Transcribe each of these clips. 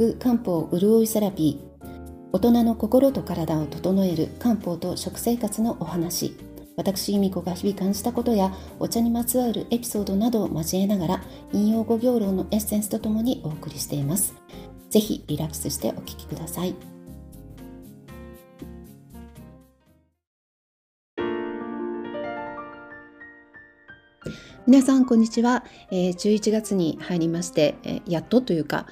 く漢方うるおいセラピー、大人の心と体を整える漢方と食生活のお話、私由美子が日々感じたことやお茶にまつわるエピソードなどを交えながら、引用語行論のエッセンスとともにお送りしています。ぜひリラックスしてお聞きください。皆さんこんにちは。11月に入りまして、やっとというか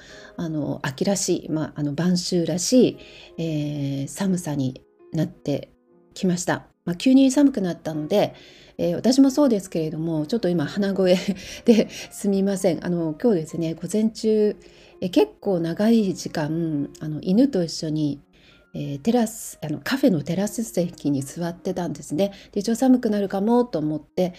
秋らしい、晩秋らしい、寒さになってきました。急に寒くなったので、私もそうですけれども、ちょっと今鼻声ですみません。今日ですね、午前中、結構長い時間犬と一緒にテラスカフェのテラス席に座ってたんですね。で、一応寒くなるかもと思って、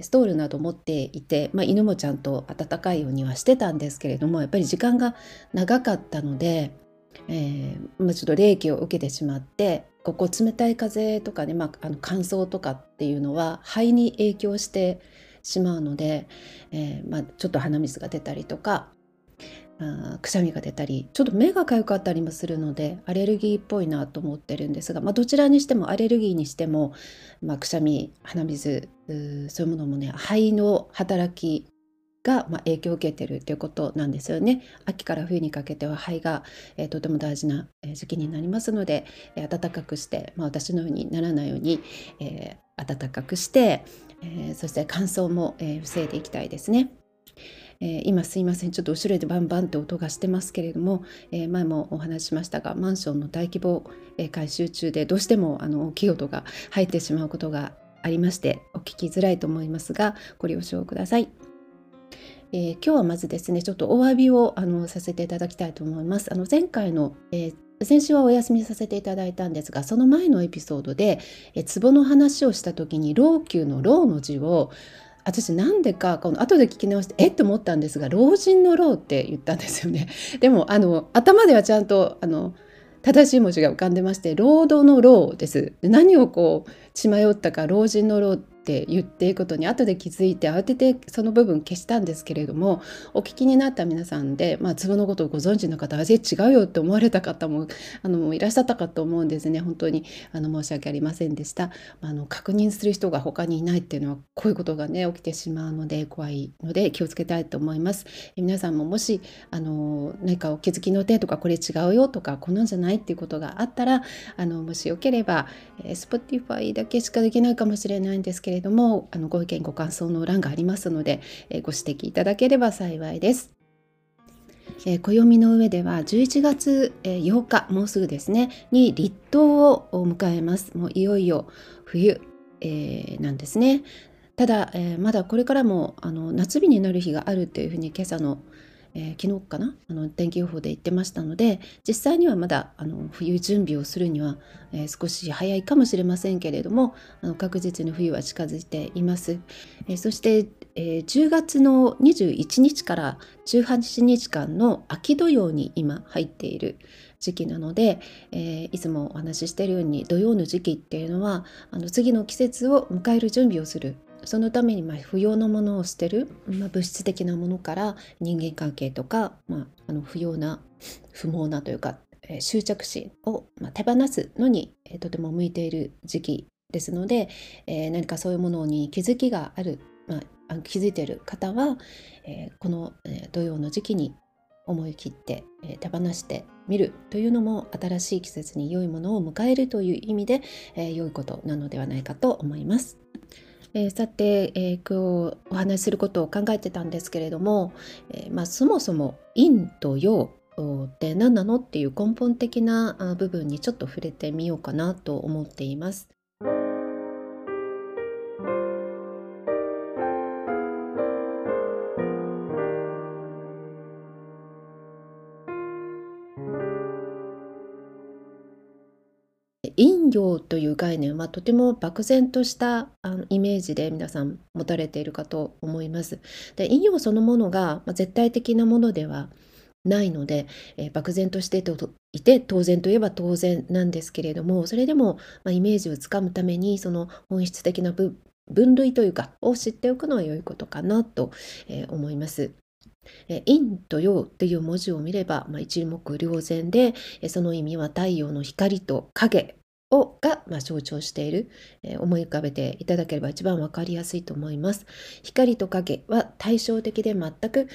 ストールなど持っていて、犬もちゃんと暖かいようにはしてたんですけれども、やっぱり時間が長かったので、ちょっと冷気を受けてしまって、こう冷たい風とかね、乾燥とかっていうのは肺に影響してしまうので、ちょっと鼻水が出たりとか、くしゃみが出たり、ちょっと目が痒かったりもするのでアレルギーっぽいなと思ってるんですが、どちらにしてもアレルギーにしても、くしゃみ、鼻水、そういうものもね、肺の働きが影響を受けてるということなんですよね。秋から冬にかけては肺が、とても大事な時期になりますので、暖かくして、私のようにならないように、暖かくして、そして乾燥も、防いでいきたいですね。今すいません、ちょっと後ろでバンバンって音がしてますけれども、前もお話ししましたが、マンションの大規模改修中でどうしても大きい音が入ってしまうことがありまして、お聞きづらいと思いますがご了承ください。今日はまずですね、ちょっとお詫びをさせていただきたいと思います。前回の、先週はお休みさせていただいたんですが、その前のエピソードでツボの話をした時に老朽の老の字を、私なんでか後で聞き直してと思ったんですが、老人の老って言ったんですよね。でも頭ではちゃんと正しい文字が浮かんでまして、労働の労です。何を血迷ったか老人の老って言っていくことに後で気づいて、慌ててその部分消したんですけれども、お聞きになった皆さんで、ツボのことをご存知の方はぜひ違うよって思われた方もいらっしゃったかと思うんですね。本当に申し訳ありませんでした。確認する人が他にいないっていうのは、こういうことがね起きてしまうので怖いので気をつけたいと思います。皆さんももし何かお気づきの点とか、これ違うよとか、こんなんじゃないっていうことがあったら、もしよければ Spotify だけしかできないかもしれないんですけどれども、ご意見ご感想の欄がありますので、ご指摘いただければ幸いです。暦の上では11月8日、もうすぐですねに立冬を迎えます。もういよいよ冬、なんですね。ただ、まだこれからも夏日になる日があるというふうに今朝の、昨日かな天気予報で言ってましたので、実際にはまだ冬準備をするには、少し早いかもしれませんけれども、確実に冬は近づいています。そして、10月の21日から18日間の秋土曜に今入っている時期なので、いつもお話ししているように土曜の時期っていうのは次の季節を迎える準備をする、そのために不要なものを捨てる、物質的なものから人間関係とか、不要な不毛なというか、執着心を手放すのにとても向いている時期ですので、何かそういうものに気づきがある、気づいている方は、この土曜の時期に思い切って手放してみるというのも、新しい季節に良いものを迎えるという意味で良いことなのではないかと思います。さて、今日お話しすることを考えてたんですけれども、そもそも陰と陽って何なのっていう根本的な部分にちょっと触れてみようかなと思っています。陰陽という概念はとても漠然としたイメージで皆さん持たれているかと思います。で、陰陽そのものが絶対的なものではないので、漠然としていて当然といえば当然なんですけれども、それでもイメージをつかむためにその本質的な分類というかを知っておくのは良いことかなと思います。陰と陽っていう文字を見れば、一目瞭然で、その意味は太陽の光と影が象徴している、思い浮かべていただければ一番分かりやすいと思います。光と影は対照的で全く、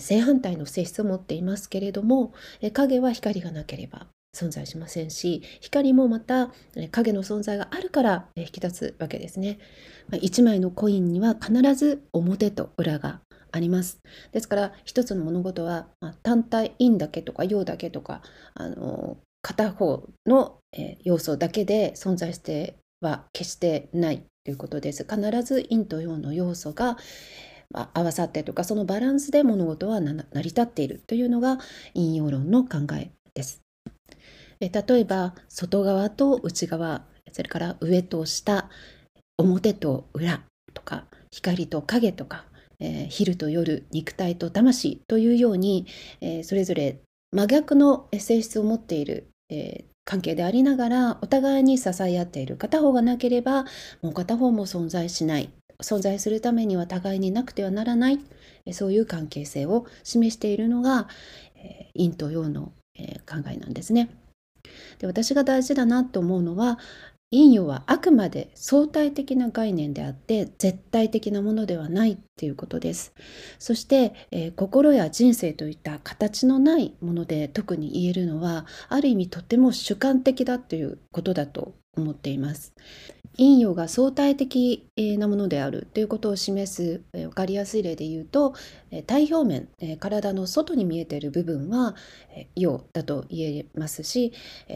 正反対の性質を持っていますけれども、影は光がなければ存在しませんし、光もまた影の存在があるから引き立つわけですね。一枚のコインには必ず表と裏があります。ですから一つの物事は単体陰だけとか陽だけとか片方の要素だけで存在しては決してないということです。必ず陰と陽の要素が合わさってとか、そのバランスで物事は成り立っているというのが陰陽論の考えです。例えば外側と内側、それから上と下、表と裏とか、光と影とか、昼と夜、肉体と魂というように、それぞれ真逆の性質を持っている、関係でありながら、お互いに支え合っている。片方がなければもう片方も存在しない。存在するためには互いになくてはならない。そういう関係性を示しているのが、陰と陽の、考えなんですね。で、私が大事だなと思うのは、陰陽はあくまで相対的な概念であって絶対的なものではないっていうことです。そして、心や人生といった形のないもので特に言えるのは、ある意味とても主観的だということだと思っています。陰陽が相対的なものであるということを示す分かりやすい例で言うと、体表面、体の外に見えている部分は陽だと言えますし、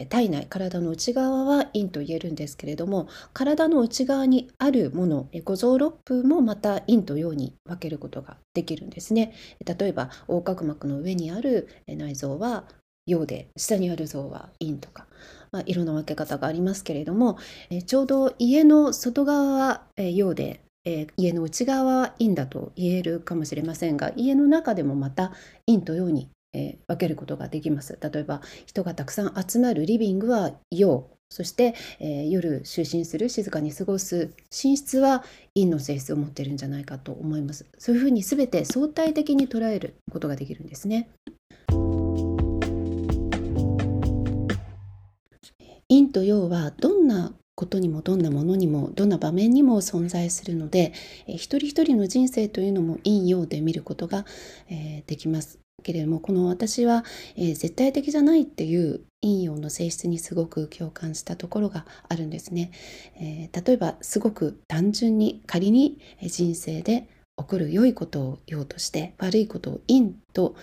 体内、体の内側は陰と言えるんですけれども、体の内側にあるもの、五臓六腑もまた陰と陽に分けることができるんですね。例えば横隔膜の上にある内臓は陽で、下にある像は陰とか、いろんな分け方がありますけれども、ちょうど家の外側は陽で、家の内側は陰だと言えるかもしれませんが、家の中でもまた陰と陽に、分けることができます。例えば人がたくさん集まるリビングは陽、そして、夜就寝する、静かに過ごす寝室は陰の性質を持っているんじゃないかと思います。そういうふうに全て相対的に捉えることができるんですね。陰と陽はどんなことにもどんなものにもどんな場面にも存在するので、一人一人の人生というのも陰陽で見ることができますけれども、この私は絶対的じゃないっていう陰陽の性質にすごく共感したところがあるんですね。例えばすごく単純に、仮に人生で起こる良いことを陽として悪いことを陰と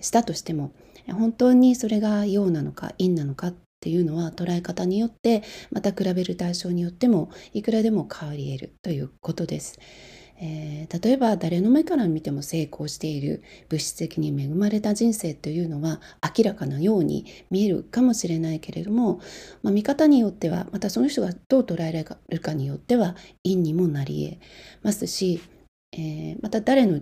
したとしても、本当にそれが陽なのか陰なのかっていうのは捉え方によって、また比べる対象によってもいくらでも変わり得るということです。例えば誰の目から見ても成功している、物質的に恵まれた人生というのは明らかなように見えるかもしれないけれども、見方によっては、またその人がどう捉えられるかによっては陰にもなり得ますし、また誰かの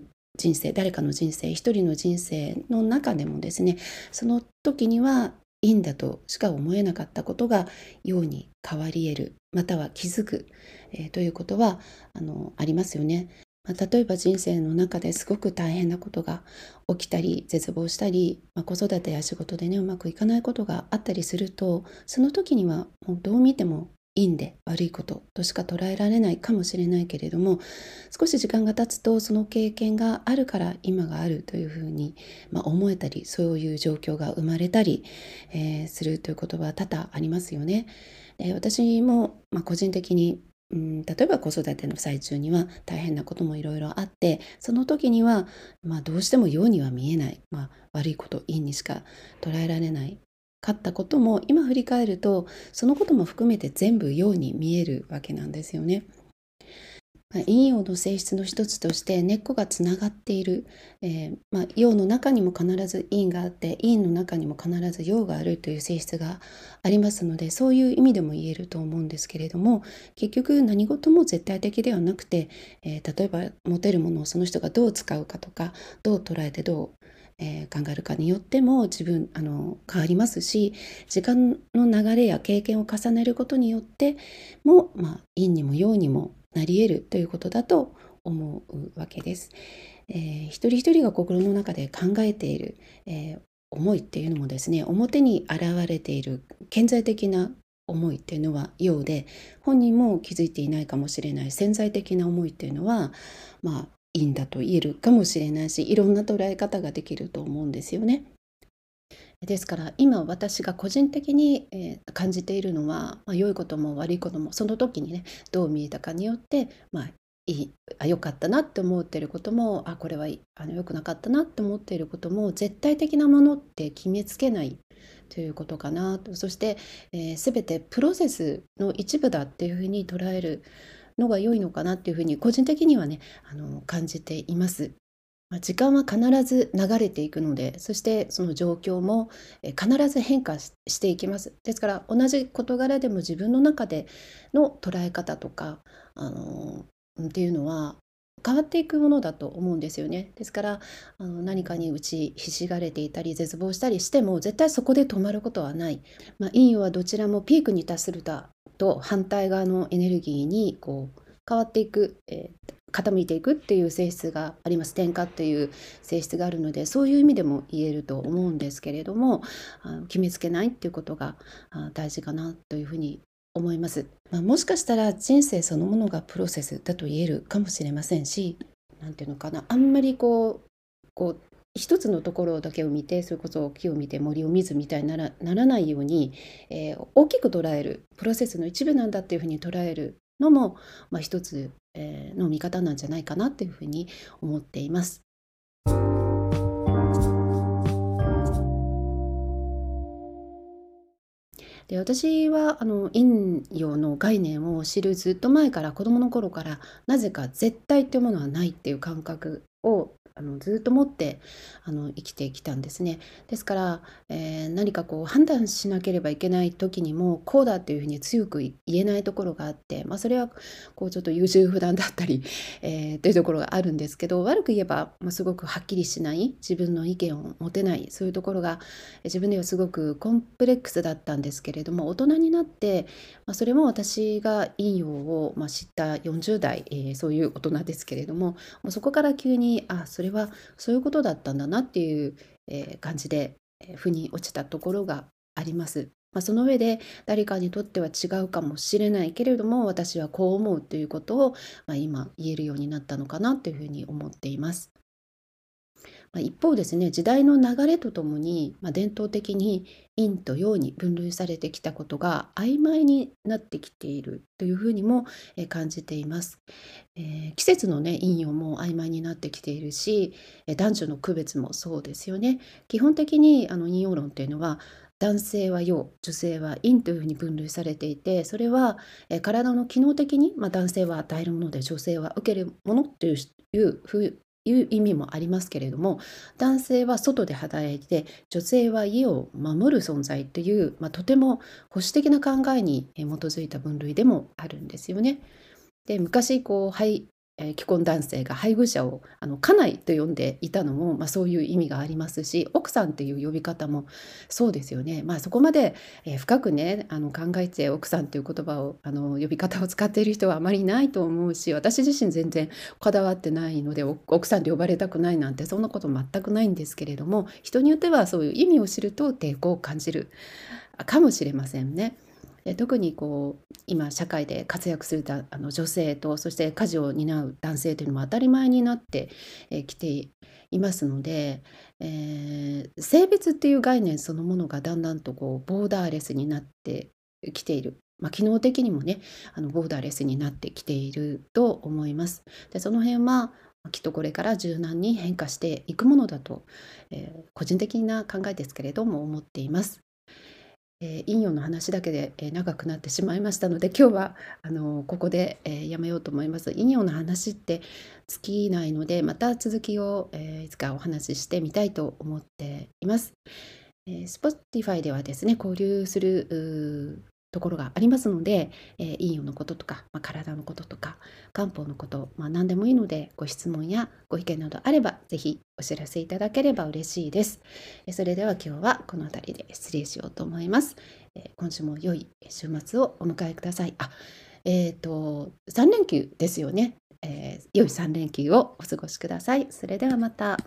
人生、一人の人生の中でもですね、その時には陰だとしか思えなかったことが陽に変わり得る、または気づく、ということはありますよね。例えば人生の中ですごく大変なことが起きたり、絶望したり、子育てや仕事でね、うまくいかないことがあったりすると、その時にはもうどう見ても陰で悪いこととしか捉えられないかもしれないけれども、少し時間が経つとその経験があるから今があるというふうに思えたり、そういう状況が生まれたりするということは多々ありますよね。私も個人的に、例えば子育ての最中には大変なこともいろいろあって、その時にはどうしても陽には見えない、悪いこと陰にしか捉えられないかったことも、今振り返るとそのことも含めて全部陽に見えるわけなんですよね。陰陽の性質の一つとして根っこがつながっている、陽の中にも必ず陰があって、陰の中にも必ず陽があるという性質がありますので、そういう意味でも言えると思うんですけれども、結局何事も絶対的ではなくて、例えば持てるものをその人がどう使うかとか、どう捉えてどう考えるかによっても変わりますし、時間の流れや経験を重ねることによっても、陰にも陽にもなり得るということだと思うわけです。一人一人が心の中で考えている、思いっていうのもですね、表に現れている顕在的な思いっていうのは陽で、本人も気づいていないかもしれない潜在的な思いっていうのは、まあ陰だと言えるかもしれないし、いろんな捉え方ができると思うんですよね。ですから今私が個人的に感じているのは、良いことも悪いこともその時にね、どう見えたかによって、良かったなって思っていることも、これは良くなかったなって思っていることも、絶対的なものって決めつけないということかなと。そして、全てプロセスの一部だっていうふうに捉えるのが良いのかなっていうふうに個人的にはね、感じています。時間は必ず流れていくので、そしてその状況も必ず変化していきます。ですから同じ事柄でも自分の中での捉え方とか、っていうのは変わっていくものだと思うんですよね。ですから何かに打ちひしがれていたり絶望したりしても絶対そこで止まることはない。陰陽はどちらもピークに達すると反対側のエネルギーに変わっていく、傾いていくっていう性質があります。転化っていう性質があるので、そういう意味でも言えると思うんですけれども、決めつけないっていうことが大事かなというふうに思います。もしかしたら人生そのものがプロセスだと言えるかもしれませんし、なんていうのかな、あんまりこう一つのところだけを見て、それこそ木を見て森を見ずみたいにならないように、大きく捉える、プロセスの一部なんだっていうふうに捉えるのも、一つの見方なんじゃないかなっていうふうに思っています。で、私は陰陽の概念を知るずっと前から、子どもの頃からなぜか絶対っていうものはないっていう感覚をずっと持って生きてきたんですね。ですから、何か判断しなければいけない時にも、こうだっていうふうに強く言えないところがあって、それはちょっと優柔不断だったり、というところがあるんですけど、悪く言えば、すごくはっきりしない、自分の意見を持てない、そういうところが自分ではすごくコンプレックスだったんですけれども、大人になって、それも私が陰陽を、知った40代、そういう大人ですけれども、そこから急にそれはそういうことだったんだなっていう感じで腑に落ちたところがあります。その上で誰かにとっては違うかもしれないけれども、私はこう思うということを今言えるようになったのかなというふうに思っています。一方ですね、時代の流れとともに、伝統的に陰と陽に分類されてきたことが曖昧になってきているというふうにも感じています。季節のね、陰陽も曖昧になってきているし、男女の区別もそうですよね。基本的に陰陽論というのは、男性は陽、女性は陰というふうに分類されていて、それは体の機能的に、男性は与えるもので女性は受けるものというふうにいう意味もありますけれども、男性は外で働いて女性は家を守る存在という、とても保守的な考えに基づいた分類でもあるんですよね。で、昔既婚男性が配偶者を家内と呼んでいたのも、そういう意味がありますし、奥さんという呼び方もそうですよね。そこまで深くね、考えて奥さんという言葉を呼び方を使っている人はあまりいないと思うし、私自身全然こだわってないので、奥さんと呼ばれたくないなんてそんなこと全くないんですけれども、人によってはそういう意味を知ると抵抗を感じるかもしれませんね。特に今社会で活躍する女性と、そして家事を担う男性というのも当たり前になってきていますので、性別っていう概念そのものがだんだんとボーダーレスになってきている。機能的にもね、ボーダーレスになってきていると思います。で、その辺はきっとこれから柔軟に変化していくものだと、個人的な考えですけれども思っています。陰陽の話だけで長くなってしまいましたので、今日はここでやめようと思います。陰陽の話って尽きないので、また続きをいつかお話ししてみたいと思っています。Spotify ではですね、交流するところがありますので、陰陽のこととか、体のこととか漢方のこと、何でもいいので、ご質問やご意見などあればぜひお知らせいただければ嬉しいです。それでは今日はこの辺りで失礼しようと思います。今週も良い週末をお迎えください。3連休ですよね。良い3連休をお過ごしください。それではまた。